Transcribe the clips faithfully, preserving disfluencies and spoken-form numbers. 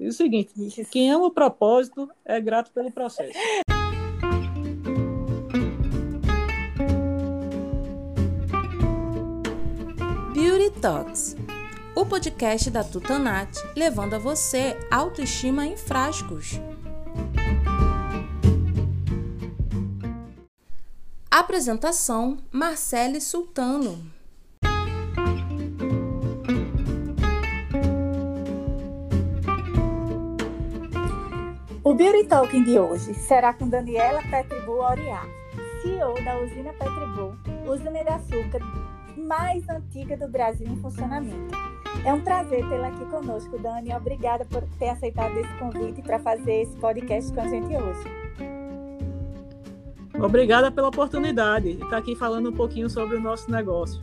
E o seguinte, quem ama o propósito é grato pelo processo. Beauty Talks, o podcast da Tutanat, levando a você autoestima em frascos. Apresentação, Marcele Sultano. O Beauty Talking de hoje será com Daniela Petribu Aurear, C E O da usina Petribu, usina de açúcar mais antiga do Brasil em funcionamento. É um prazer tê-la aqui conosco, Dani. Obrigada por ter aceitado esse convite para fazer esse podcast com a gente hoje. Obrigada pela oportunidade de estar aqui falando um pouquinho sobre o nosso negócio.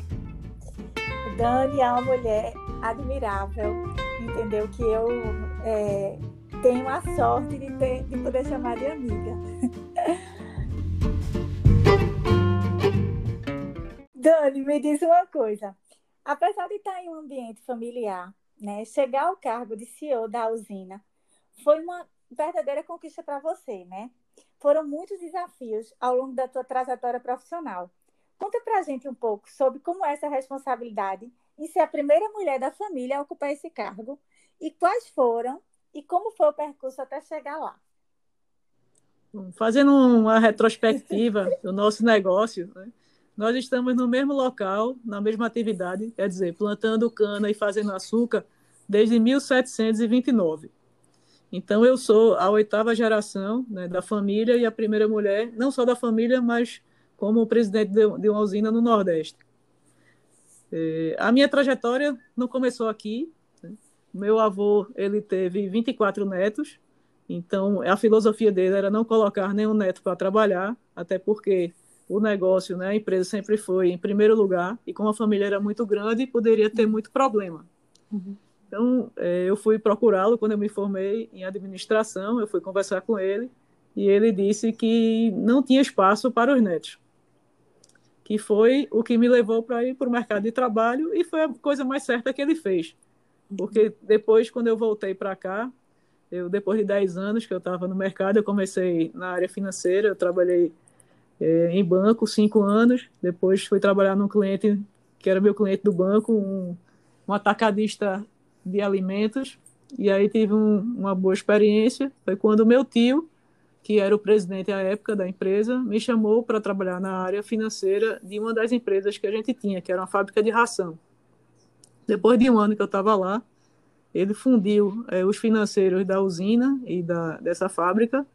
Dani é uma mulher admirável, entendeu? Que eu... É... Tenho a sorte de, ter, de poder chamar de amiga. Dani, me diz uma coisa. Apesar de estar em um ambiente familiar, né, chegar ao cargo de C E O da usina foi uma verdadeira conquista para você, né? Foram muitos desafios ao longo da tua trajetória profissional. Conta para a gente um pouco sobre como é essa responsabilidade em ser a primeira mulher da família a ocupar esse cargo e quais foram e como foi o percurso até chegar lá? Fazendo uma retrospectiva do nosso negócio, né? Nós estamos no mesmo local, na mesma atividade, quer dizer, plantando cana e fazendo açúcar desde mil setecentos e vinte e nove. Então, eu sou a oitava geração, né, da família e a primeira mulher, não só da família, mas como presidente de uma usina no Nordeste. É, a minha trajetória não começou aqui. Meu avô, ele teve vinte e quatro netos, então a filosofia dele era não colocar nenhum neto para trabalhar, até porque o negócio, né, a empresa sempre foi em primeiro lugar, e como a família era muito grande, poderia ter muito problema. Uhum. Então, é, eu fui procurá-lo quando eu me formei em administração, eu fui conversar com ele, e ele disse que não tinha espaço para os netos, que foi o que me levou para ir para o mercado de trabalho, e foi a coisa mais certa que ele fez. Porque depois, quando eu voltei para cá, eu, depois de dez anos que eu estava no mercado, eu comecei na área financeira, eu trabalhei é, em banco cinco anos, depois fui trabalhar num cliente, que era meu cliente do banco, um, um atacadista de alimentos, e aí tive um, uma boa experiência. Foi quando meu tio, que era o presidente à época da empresa, me chamou para trabalhar na área financeira de uma das empresas que a gente tinha, que era uma fábrica de ração. Depois de um ano que eu estava lá, ele fundiu é, os financeiros da usina e da, dessa fábrica,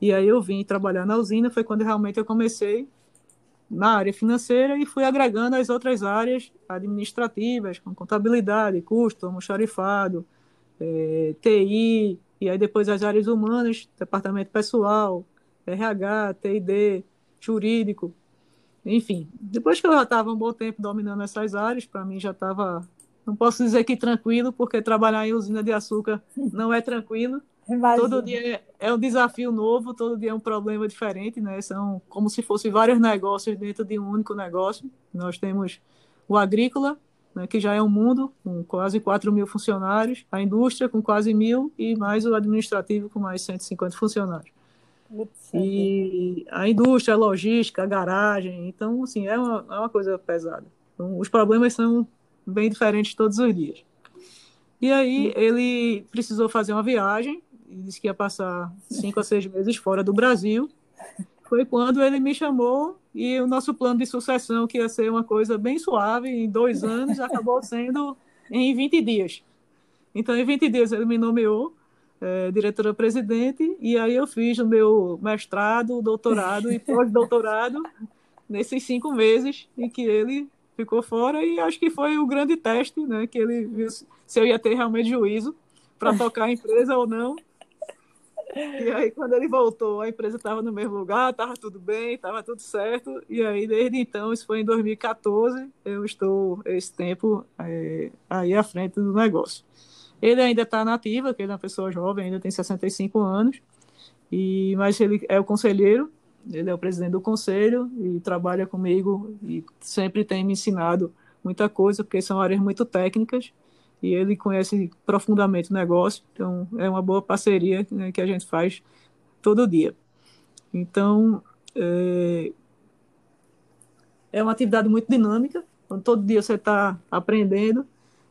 e aí eu vim trabalhar na usina. Foi quando realmente eu comecei na área financeira e fui agregando as outras áreas administrativas, com contabilidade, custo, almoxarifado, é, T I, e aí depois as áreas humanas, departamento pessoal, R H, T I D, jurídico, enfim. Depois que eu já estava um bom tempo dominando essas áreas, para mim já estava... Não posso dizer que tranquilo, porque trabalhar em usina de açúcar não é tranquilo. Imagina. Todo dia é um desafio novo, todo dia é um problema diferente, né? São como se fossem vários negócios dentro de um único negócio. Nós temos o agrícola, né, que já é um mundo, com quase quatro mil funcionários, a indústria com quase mil e mais o administrativo com mais cento e cinquenta funcionários. E a indústria, a logística, a garagem, então, assim, é uma, é uma coisa pesada. Então, os problemas são... bem diferente todos os dias. E aí ele precisou fazer uma viagem, e disse que ia passar cinco a seis meses fora do Brasil. Foi quando ele me chamou, e o nosso plano de sucessão, que ia ser uma coisa bem suave, em dois anos, acabou sendo em vinte dias. Então, em vinte dias, ele me nomeou é, diretora-presidente, e aí eu fiz o meu mestrado, doutorado e pós-doutorado nesses cinco meses em que ele... ficou fora, e acho que foi o grande teste, né, que ele viu se eu ia ter realmente juízo para tocar a empresa ou não. E aí, quando ele voltou, a empresa estava no mesmo lugar, estava tudo bem, estava tudo certo. E aí, desde então, isso foi em dois mil e quatorze, eu estou esse tempo é, aí à frente do negócio. Ele ainda está na ativa, porque ele é uma pessoa jovem, ainda tem sessenta e cinco anos, e, mas ele é o conselheiro. Ele é o presidente do conselho e trabalha comigo e sempre tem me ensinado muita coisa, porque são áreas muito técnicas e ele conhece profundamente o negócio, então é uma boa parceria, né, que a gente faz todo dia. Então, é, é uma atividade muito dinâmica, onde todo dia você está aprendendo,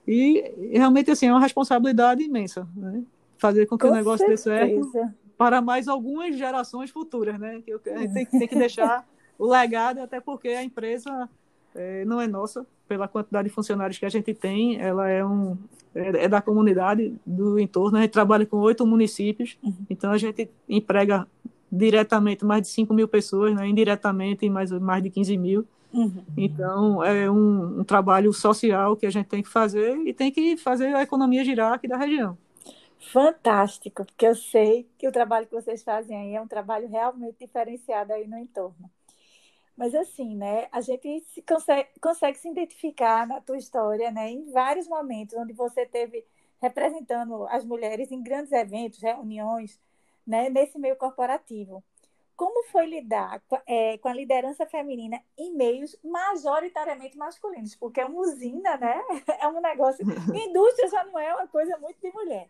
e realmente assim, é uma responsabilidade imensa, né? Fazer com que com o negócio dê certo para mais algumas gerações futuras, né? Que eu, a gente tem, tem que deixar o legado, até porque a empresa é, não é nossa, pela quantidade de funcionários que a gente tem, ela é, um, é, é da comunidade, do entorno. A gente trabalha com oito municípios, uhum. Então a gente emprega diretamente mais de cinco mil pessoas, né? Indiretamente mais, mais de quinze mil. Uhum. Então é um, um trabalho social que a gente tem que fazer e tem que fazer a economia girar aqui da região. Fantástico, porque eu sei que o trabalho que vocês fazem aí é um trabalho realmente diferenciado aí no entorno. Mas assim, né, a gente se consegue, consegue se identificar na tua história, né, em vários momentos onde você esteve representando as mulheres em grandes eventos, reuniões, né, nesse meio corporativo. Como foi lidar com, é, com a liderança feminina em meios majoritariamente masculinos? Porque é uma usina, né? É um negócio... Indústria já não é uma coisa muito de mulher.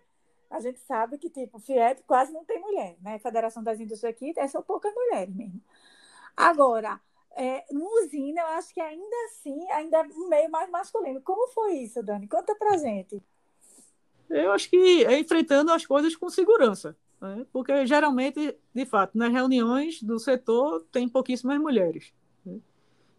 A gente sabe que, tipo, FIEP quase não tem mulher, né? A Federação das Indústrias aqui são poucas mulheres mesmo. Agora, é, uma usina, eu acho que ainda assim, ainda é um meio mais masculino. Como foi isso, Dani? Conta pra gente. Eu acho que é enfrentando as coisas com segurança. Porque geralmente, de fato, nas reuniões do setor tem pouquíssimas mulheres.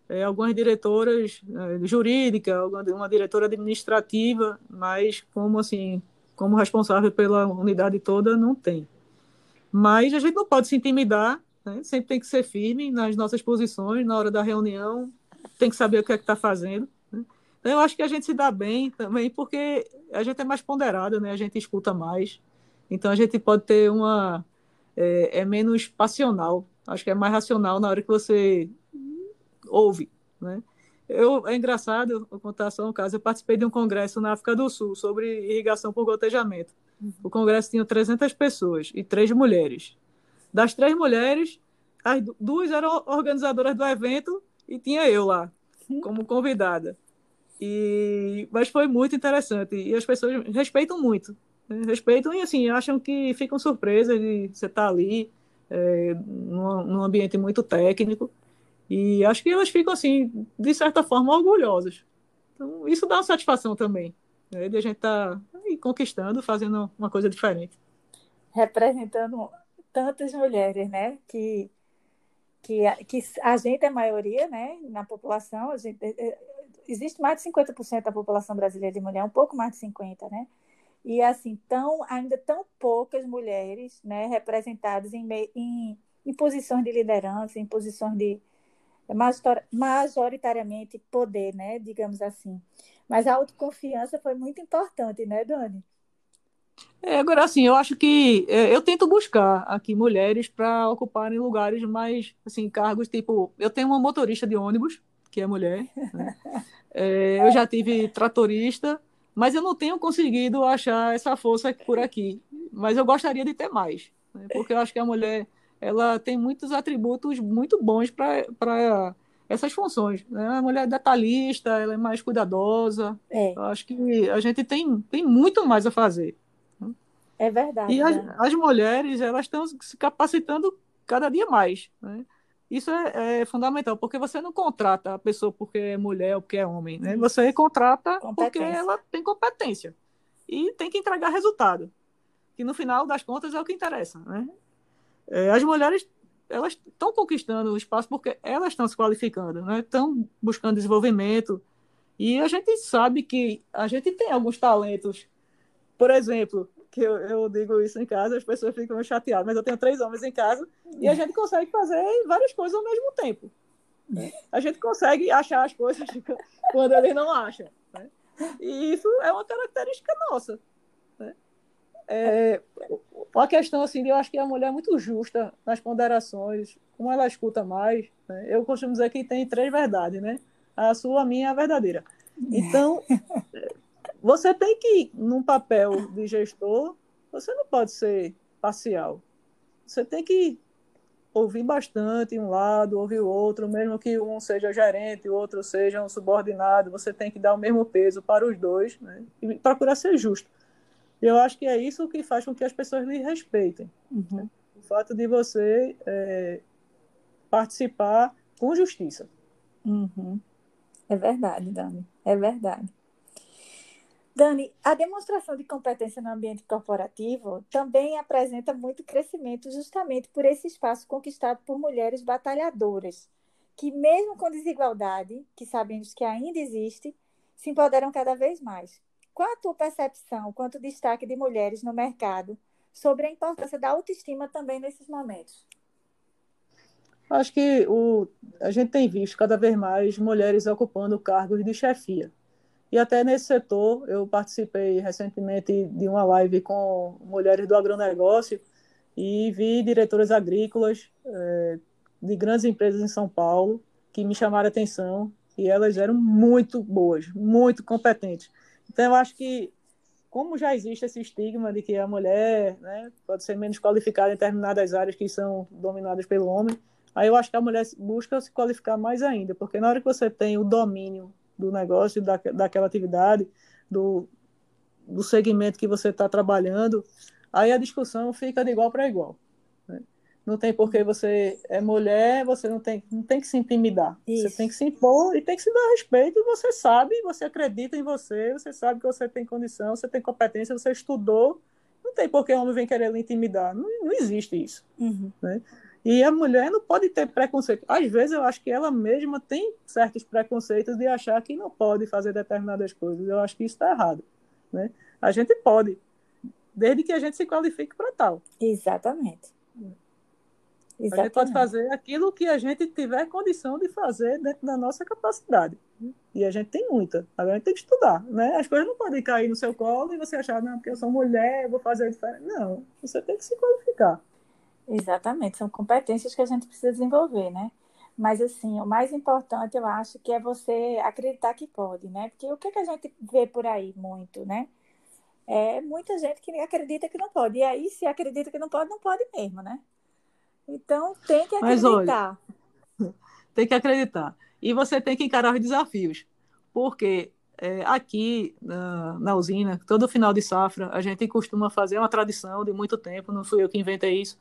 É, algumas diretoras é, jurídicas, uma diretora administrativa, mas como, assim, como responsável pela unidade toda, não tem. Mas a gente não pode se intimidar, né? Sempre tem que ser firme nas nossas posições, na hora da reunião, tem que saber o que é que está fazendo. Né? Eu acho que a gente se dá bem também, porque a gente é mais ponderada, né? A gente escuta mais. Então, a gente pode ter uma... É, é menos passional. Acho que é mais racional na hora que você ouve. Né? Eu, é engraçado, eu vou contar só um caso. Eu participei de um congresso na África do Sul sobre irrigação por gotejamento. Uhum. O congresso tinha trezentas pessoas e três mulheres. Das três mulheres, as duas eram organizadoras do evento e tinha eu lá, sim, como convidada. E, mas foi muito interessante. E as pessoas respeitam muito. Respeitam e, assim, acham que ficam surpresas de você estar ali é, num, num ambiente muito técnico. E acho que elas ficam, assim, de certa forma, orgulhosas. Então, isso dá uma satisfação também, né, de a gente estar aí, conquistando, fazendo uma coisa diferente. Representando tantas mulheres, né? Que, que, a, que a gente é a maioria, né? Na população, a gente, existe mais de cinquenta por cento da população brasileira de mulher, um pouco mais de cinquenta por cento, né? E, assim, tão, ainda tão poucas mulheres, né, representadas em, em, em posições de liderança, em posições de majoritariamente poder, né, digamos assim. Mas a autoconfiança foi muito importante, né, Dani? É, agora, assim, eu acho que é, eu tento buscar aqui mulheres para ocuparem lugares mais, assim, cargos tipo... Eu tenho uma motorista de ônibus, que é mulher, né? É, eu já tive tratorista, mas eu não tenho conseguido achar essa força por aqui. Mas eu gostaria de ter mais, né? Porque eu acho que a mulher ela tem muitos atributos muito bons para essas funções, né? A mulher é detalhista, ela é mais cuidadosa. É. Eu acho que a gente tem, tem muito mais a fazer. É verdade. E as, né? as mulheres elas estão se capacitando cada dia mais, né? Isso é, é fundamental, porque você não contrata a pessoa porque é mulher ou porque é homem, né? Você contrata porque ela tem competência e tem que entregar resultado, que no final das contas é o que interessa, né? É, as mulheres elas estão conquistando o espaço porque elas estão se qualificando, né? Estão buscando desenvolvimento e a gente sabe que a gente tem alguns talentos, por exemplo... que eu, eu digo isso em casa, as pessoas ficam chateadas, mas eu tenho três homens em casa e a gente consegue fazer várias coisas ao mesmo tempo. Né? A gente consegue achar as coisas quando eles não acham. Né? E isso é uma característica nossa. Né? É, uma questão, assim, eu acho que a mulher é muito justa nas ponderações, como ela escuta mais, né? Eu costumo dizer que tem três verdades, né? A sua, a minha e a verdadeira. Então... Você tem que, num papel de gestor, você não pode ser parcial. Você tem que ouvir bastante um lado, ouvir o outro, mesmo que um seja gerente, o outro seja um subordinado, você tem que dar o mesmo peso para os dois, né? E procurar ser justo. Eu acho que é isso que faz com que as pessoas lhe respeitem. Uhum. Né? O fato de você é, participar com justiça. Uhum. É verdade, Dani. É verdade. Dani, a demonstração de competência no ambiente corporativo também apresenta muito crescimento justamente por esse espaço conquistado por mulheres batalhadoras, que mesmo com desigualdade, que sabemos que ainda existe, se empoderam cada vez mais. Qual a tua percepção quanto ao destaque de mulheres no mercado sobre a importância da autoestima também nesses momentos? Acho que o, a gente tem visto cada vez mais mulheres ocupando cargos de chefia. E até nesse setor, eu participei recentemente de uma live com mulheres do agronegócio e vi diretoras agrícolas é, de grandes empresas em São Paulo que me chamaram a atenção e elas eram muito boas, muito competentes. Então, eu acho que, como já existe esse estigma de que a mulher, né, pode ser menos qualificada em determinadas áreas que são dominadas pelo homem, aí eu acho que a mulher busca se qualificar mais ainda, porque na hora que você tem o domínio do negócio, da, daquela atividade, do, do segmento que você está trabalhando, aí a discussão fica de igual para igual. Né? Não tem porque você é mulher, você não tem, não tem que se intimidar. Isso. Você tem que se impor e tem que se dar respeito. E você sabe, você acredita em você, você sabe que você tem condição, você tem competência, você estudou. Não tem porque o homem vem querer lhe intimidar. Não, não existe isso. Uhum. Né? E a mulher não pode ter preconceito. Às vezes eu acho que ela mesma tem certos preconceitos de achar que não pode fazer determinadas coisas. Eu acho que isso está errado. Né? A gente pode, desde que a gente se qualifique para tal. Exatamente. Exatamente. A gente pode fazer aquilo que a gente tiver condição de fazer dentro da nossa capacidade. E a gente tem muita. Agora a gente tem que estudar. Né? As coisas não podem cair no seu colo e você achar, não, porque eu sou mulher, eu vou fazer diferente. Não, você tem que se qualificar. Exatamente, são competências que a gente precisa desenvolver, né? Mas, assim, o mais importante, eu acho, que é você acreditar que pode, né? Porque o que, que a gente vê por aí muito, né? É muita gente que acredita que não pode. E aí, se acredita que não pode, não pode mesmo, né? Então, tem que acreditar. Mas, olha, tem que acreditar. E você tem que encarar os desafios. Porque é, aqui, na, na usina, todo final de safra, a gente costuma fazer uma tradição de muito tempo, não fui eu que inventei isso,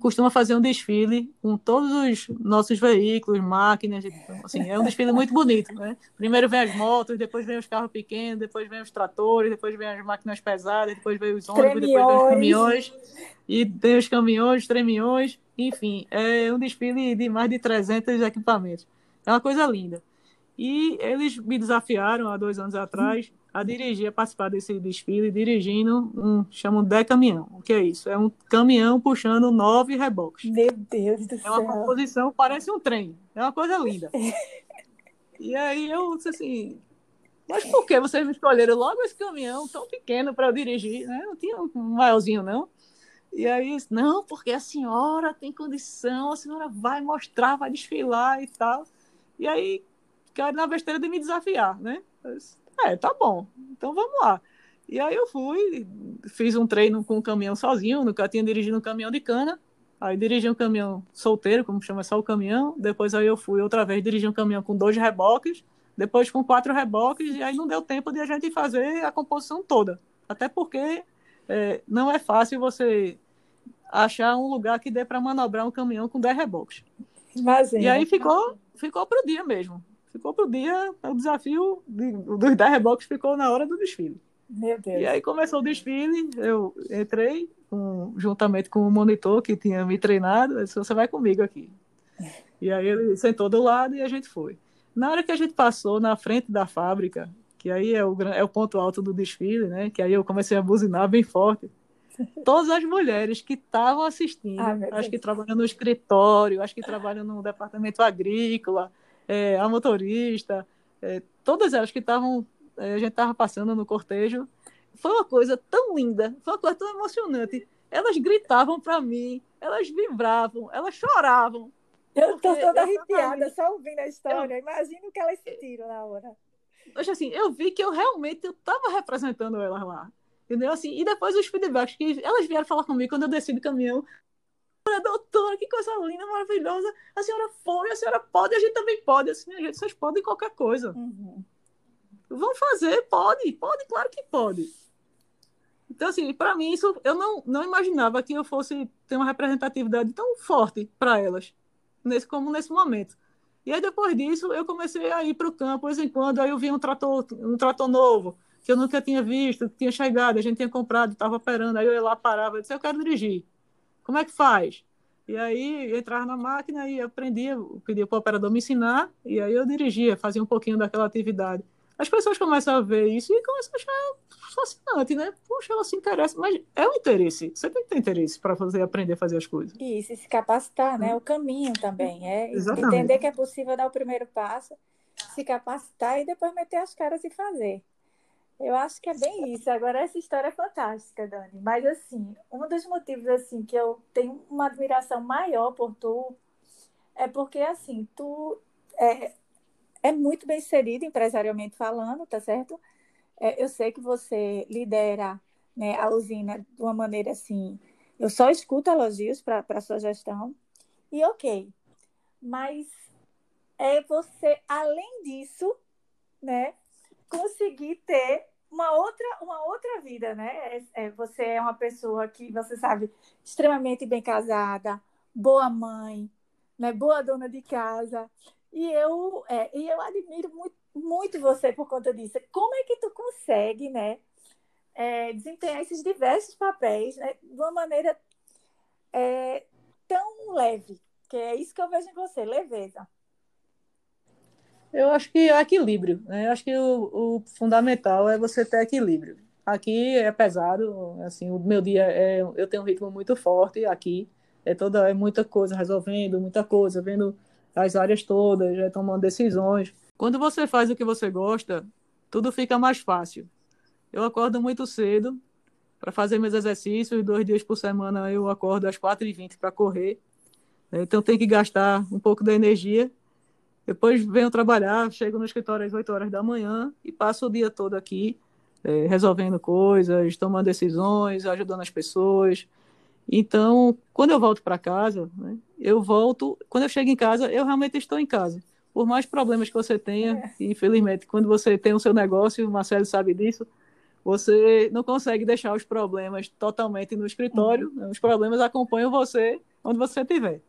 costuma fazer um desfile com todos os nossos veículos, máquinas, assim, é um desfile muito bonito, né? Primeiro vem as motos, depois vem os carros pequenos, depois vem os tratores, depois vem as máquinas pesadas, depois vem os ônibus, tremiões. Depois vem os caminhões, e tem os caminhões, os tremiões, enfim, é um desfile de mais de trezentos equipamentos. É uma coisa linda. E eles me desafiaram há dois anos atrás a dirigir, a participar desse desfile, dirigindo um, chamam de caminhão. O que é isso? É um caminhão puxando nove reboques. Meu Deus do céu. É uma composição, parece um trem. É uma coisa linda. E aí eu disse assim, mas por que vocês me escolheram logo esse caminhão tão pequeno para eu dirigir? Né? Não tinha um maiorzinho, não. E aí, não, porque a senhora tem condição, a senhora vai mostrar, vai desfilar e tal. E aí, caiu na besteira de me desafiar, né? Eu disse, é, tá bom, então vamos lá. E aí eu fui, fiz um treino com um caminhão sozinho, nunca tinha dirigido um caminhão de cana, aí dirigi um caminhão solteiro, como chama só o caminhão, depois aí eu fui outra vez dirigir um caminhão com dois reboques, depois com quatro reboques, e aí não deu tempo de a gente fazer a composição toda. Até porque é, não é fácil você achar um lugar que dê para manobrar um caminhão com dez reboques. Imagina. E aí ficou, ficou pro dia mesmo. Ficou para o dia, o desafio de, dos dez reboques ficou na hora do desfile. Meu Deus. E aí começou o desfile, eu entrei com, juntamente com o monitor que tinha me treinado, ele disse, você vai comigo aqui. E aí ele sentou do lado e a gente foi. Na hora que a gente passou na frente da fábrica, que aí é o, é o ponto alto do desfile, né? Que aí eu comecei a buzinar bem forte. Todas as mulheres que estavam assistindo, ah, as que trabalham no escritório, as que trabalham no departamento agrícola, É, a motorista, é, todas elas que estavam, é, a gente estava passando no cortejo, foi uma coisa tão linda, foi uma coisa tão emocionante. Elas gritavam para mim, elas vibravam, elas choravam. Eu estou toda arrepiada, só ouvindo a história, eu imagino o que elas sentiram na hora. Mas, assim, eu vi que eu realmente estava representando elas lá, entendeu? Assim, e depois os feedbacks que elas vieram falar comigo quando eu desci do caminhão, doutora, que coisa linda, maravilhosa, a senhora foi, a senhora pode, a gente também pode. Assim, a gente, vocês podem qualquer coisa. Uhum. Vão fazer, pode, pode, claro que pode. Então, assim, para mim, isso, eu não, não imaginava que eu fosse ter uma representatividade tão forte para elas, nesse, como nesse momento. E aí, depois disso, eu comecei a ir para o campo, de vez em quando, aí eu vi um trator, um trator novo, que eu nunca tinha visto, que tinha chegado, a gente tinha comprado, estava operando, aí eu ia lá, parava, eu disse, eu quero dirigir. Como é que faz? E aí, eu entrava na máquina e aprendia, pedia para o operador me ensinar, e aí eu dirigia, fazia um pouquinho daquela atividade. As pessoas começam a ver isso e começam a achar fascinante, né? Poxa, ela se interessa. Mas é um interesse. Você tem que ter interesse para fazer, aprender a fazer as coisas. Isso, e se capacitar, né? O caminho também. É exatamente. Entender que é possível dar o primeiro passo, se capacitar e depois meter as caras e fazer. Eu acho que é bem isso. Agora, essa história é fantástica, Dani. Mas, assim, um dos motivos, assim, que eu tenho uma admiração maior por tu é porque, assim, tu... É... É muito bem inserido, empresarialmente falando, tá certo? É, eu sei que você lidera, né, a usina de uma maneira assim... Eu só escuto elogios para a sua gestão. E ok. Mas é você, além disso, né, conseguir ter uma outra, uma outra vida, né? É, é, você é uma pessoa que, você sabe, extremamente bem casada, boa mãe, né, boa dona de casa... E eu, é, e eu admiro muito, muito você por conta disso. Como é que tu consegue, né, é, desempenhar esses diversos papéis, né, de uma maneira é, tão leve? Que é isso que eu vejo em você, leveza. Eu acho que é equilíbrio, né? Eu acho que o, o fundamental é você ter equilíbrio. Aqui é pesado, assim, o meu dia, é, eu tenho um ritmo muito forte aqui. É, toda, é muita coisa resolvendo, muita coisa, vendo... as áreas todas, já tomando decisões. Quando você faz o que você gosta, tudo fica mais fácil. Eu acordo muito cedo para fazer meus exercícios, dois dias por semana eu acordo às quatro e vinte para correr, então tem que gastar um pouco da energia. Depois venho trabalhar, chego no escritório às oito horas da manhã e passo o dia todo aqui, é, resolvendo coisas, tomando decisões, ajudando as pessoas. Então, quando eu volto para casa, né, eu volto, quando eu chego em casa, eu realmente estou em casa. Por mais problemas que você tenha, é. Infelizmente, quando você tem o seu negócio, o Marcelo sabe disso, você não consegue deixar os problemas totalmente no escritório, uhum. Os problemas acompanham você onde você estiver.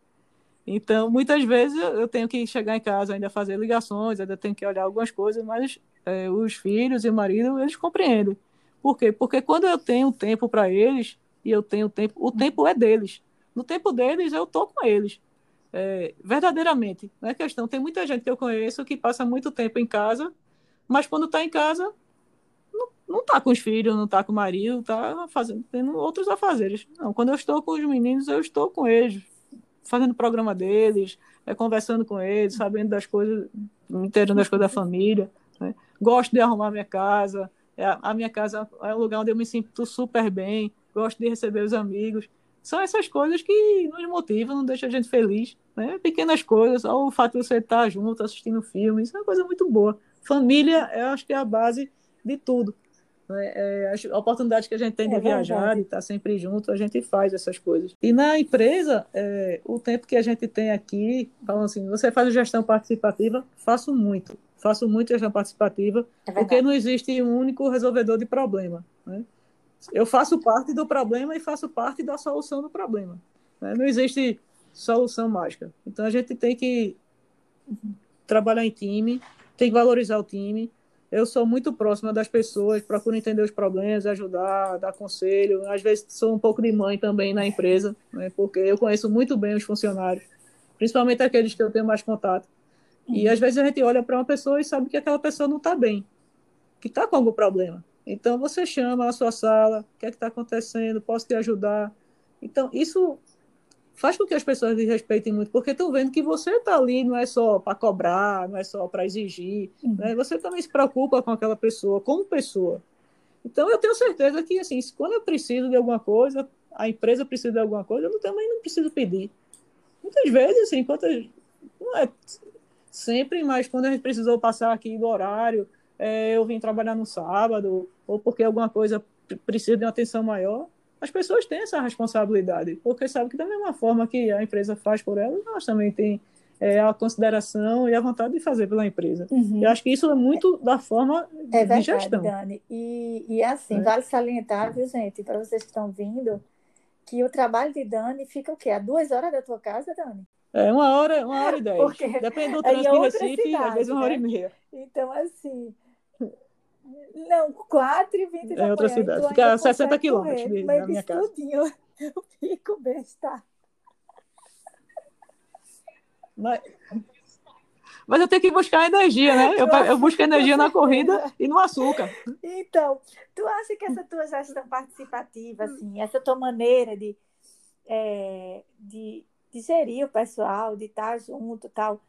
Então, muitas vezes eu tenho que chegar em casa, ainda fazer ligações, ainda tenho que olhar algumas coisas, mas é, os filhos e o marido, eles compreendem. Por quê? Porque quando eu tenho tempo para eles... e eu tenho tempo, o tempo é deles. No tempo deles, eu estou com eles. É, verdadeiramente, não é questão. Tem muita gente que eu conheço que passa muito tempo em casa, mas quando está em casa, não está com os filhos, não está com o marido, está tendo outros afazeres. Não, quando eu estou com os meninos, eu estou com eles, fazendo o programa deles, é, conversando com eles, sabendo das coisas, me inteirando das coisas da família. Né? Gosto de arrumar minha casa. É, a minha casa é um lugar onde eu me sinto super bem. Gosto de receber os amigos. São essas coisas que nos motivam, não deixam a gente feliz. Né? Pequenas coisas, só o fato de você estar junto, assistindo filmes, isso é uma coisa muito boa. Família, eu acho que é a base de tudo. Né? É, as oportunidades que a gente tem de é viajar, de estar sempre junto, a gente faz essas coisas. E na empresa, é, o tempo que a gente tem aqui, falando assim, você faz gestão participativa, faço muito. Faço muito gestão participativa, é porque não existe um único resolvedor de problema. Né? Eu faço parte do problema e faço parte da solução do problema. Né? Não existe solução mágica. Então, a gente tem que trabalhar em time, tem que valorizar o time. Eu sou muito próxima das pessoas, procuro entender os problemas, ajudar, dar conselho. Às vezes, sou um pouco de mãe também na empresa, né? Porque eu conheço muito bem os funcionários, principalmente aqueles que eu tenho mais contato. E, às vezes, a gente olha para uma pessoa e sabe que aquela pessoa não está bem, que está com algum problema. Então, você chama a sua sala, o que é que está acontecendo, posso te ajudar. Então, isso faz com que as pessoas te respeitem muito, porque estão vendo que você está ali, não é só para cobrar, não é só para exigir, né? Você também se preocupa com aquela pessoa, como pessoa. Então, eu tenho certeza que, assim, quando eu preciso de alguma coisa, a empresa precisa de alguma coisa, eu também não preciso pedir. Muitas vezes, assim, quantas... não é sempre, mas quando a gente precisou passar aqui do horário... É, eu vim trabalhar no sábado, ou porque alguma coisa precisa de uma atenção maior, as pessoas têm essa responsabilidade, porque sabem que da mesma forma que a empresa faz por elas, elas também têm é, a consideração e a vontade de fazer pela empresa. Uhum. Eu acho que isso é muito da forma é de verdade, gestão. Dani. E, e assim, é. vale salientar, viu, gente, para vocês que estão vindo, que o trabalho de Dani fica o quê? A duas horas da tua casa, Dani? É, uma hora, uma hora e dez. Porque depende do trânsito em Recife, cidade, às vezes uma né? hora e meia. Então, assim... Não, quatro e vinte da manhã. É outra cidade, fica a sessenta quilômetros correr, de, da minha casa. Eu fico besta. Mas, mas eu tenho que buscar energia, né? Eu, eu busco energia na corrida e no açúcar. Então, tu acha que essa tua gestão participativa, assim, essa tua maneira de, é, de, de gerir o pessoal, de estar junto e tal...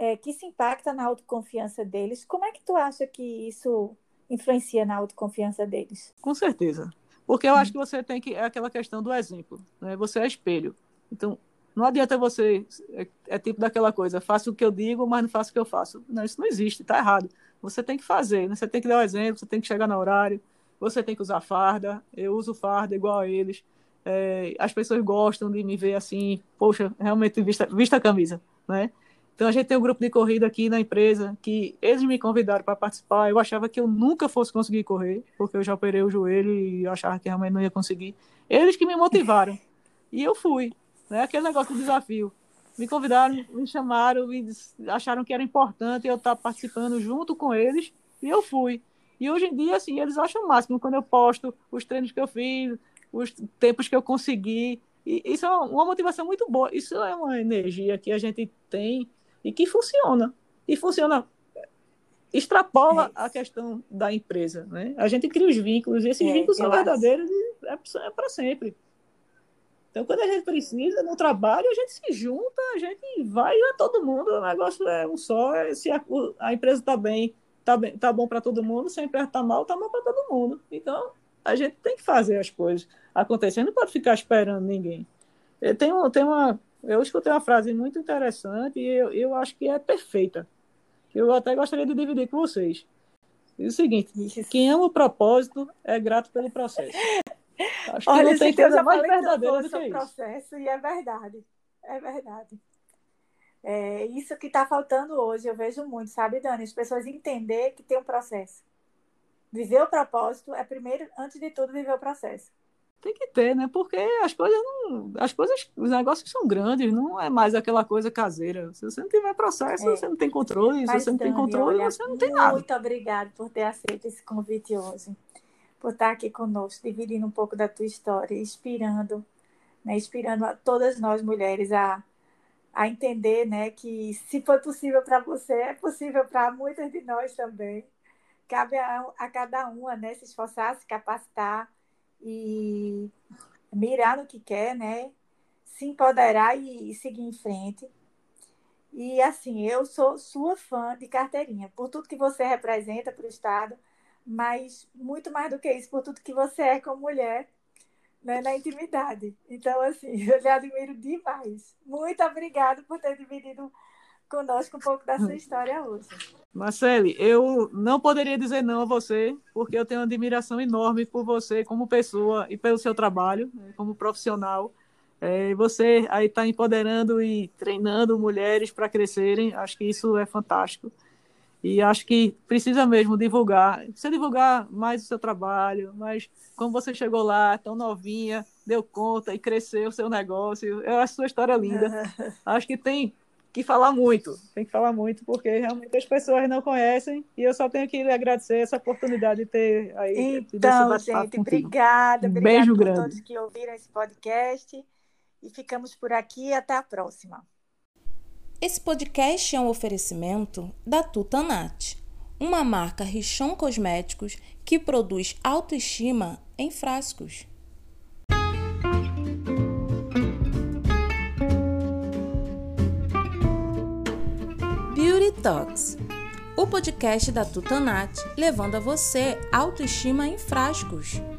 É, que se impacta na autoconfiança deles. Como é que tu acha que isso influencia na autoconfiança deles? Com certeza. Porque eu acho que você tem que... É aquela questão do exemplo, né? Você é espelho. Então, não adianta você... É, é tipo daquela coisa, faço o que eu digo, mas não faço o que eu faço. Não, isso não existe, tá errado. Você tem que fazer, né? Você tem que dar o exemplo, você tem que chegar no horário, você tem que usar farda. Eu uso farda igual a eles. É, as pessoas gostam de me ver assim, poxa, realmente vista, vista a camisa, né? Então, a gente tem um grupo de corrida aqui na empresa que eles me convidaram para participar. Eu achava que eu nunca fosse conseguir correr, porque eu já operei o joelho e eu achava que realmente não ia conseguir. Eles que me motivaram. E eu fui, né? Aquele negócio do desafio. Me convidaram, me chamaram, me acharam que era importante eu estar participando junto com eles, e eu fui. E hoje em dia, assim, eles acham o máximo quando eu posto os treinos que eu fiz, os tempos que eu consegui. E isso é uma motivação muito boa. Isso é uma energia que a gente tem e que funciona, e funciona, extrapola é a questão da empresa, né? A gente cria os vínculos, e esses é, vínculos são verdadeiros acho. e é para sempre. Então, quando a gente precisa, no trabalho, a gente se junta, a gente vai a todo mundo, o negócio é um só, é, se a, a empresa está bem, está bem, tá bom para todo mundo, se a empresa está mal, está mal para todo mundo. Então, a gente tem que fazer as coisas acontecer, não pode ficar esperando ninguém. Tem, um, tem uma... Eu escutei uma frase muito interessante e eu, eu acho que é perfeita. Eu até gostaria de dividir com vocês. E o seguinte, isso. Quem ama o propósito é grato pelo processo. Acho que olha, não tem coisa mais verdadeira do que isso. Processo, e é verdade, é verdade. É isso que está faltando hoje, eu vejo muito, sabe, Dani? As pessoas entenderem que tem um processo. Viver o propósito é primeiro, antes de tudo, viver o processo. Tem que ter, né? Porque as coisas não. As coisas, os negócios são grandes, não é mais aquela coisa caseira. Se você não tiver processo, é. você não tem controle. Mas, se você não Dani, tem controle, olha, você não tem nada. Muito obrigada por ter aceito esse convite hoje, por estar aqui conosco, dividindo um pouco da tua história, inspirando, né? Inspirando a todas nós mulheres a, a entender, né? Que se foi possível para você, é possível para muitas de nós também. Cabe a, a cada uma, né? Se esforçar, se capacitar. E mirar no que quer, né? Se empoderar e, e seguir em frente. E assim, eu sou sua fã de carteirinha, por tudo que você representa para o Estado, mas muito mais do que isso, por tudo que você é como mulher, né, na intimidade. Então, assim, eu lhe admiro demais. Muito obrigada por ter dividido conosco um pouco da sua história hoje. Marcele, eu não poderia dizer não a você, porque eu tenho uma admiração enorme por você como pessoa e pelo seu trabalho, como profissional. É, você aí está empoderando e treinando mulheres para crescerem, acho que isso é fantástico. E acho que precisa mesmo divulgar, precisa divulgar mais o seu trabalho, mas como você chegou lá, tão novinha, deu conta e cresceu o seu negócio, eu acho a sua história linda. Acho que tem... que falar muito, tem que falar muito, porque realmente as pessoas não conhecem, e eu só tenho que lhe agradecer essa oportunidade de ter aí. Então, gente, obrigada, um beijo grande a todos que ouviram esse podcast, e ficamos por aqui, até a próxima. Esse podcast é um oferecimento da Tutanat, uma marca Richon Cosméticos que produz autoestima em frascos. Talks, o podcast da Tutanat, levando a você autoestima em frascos.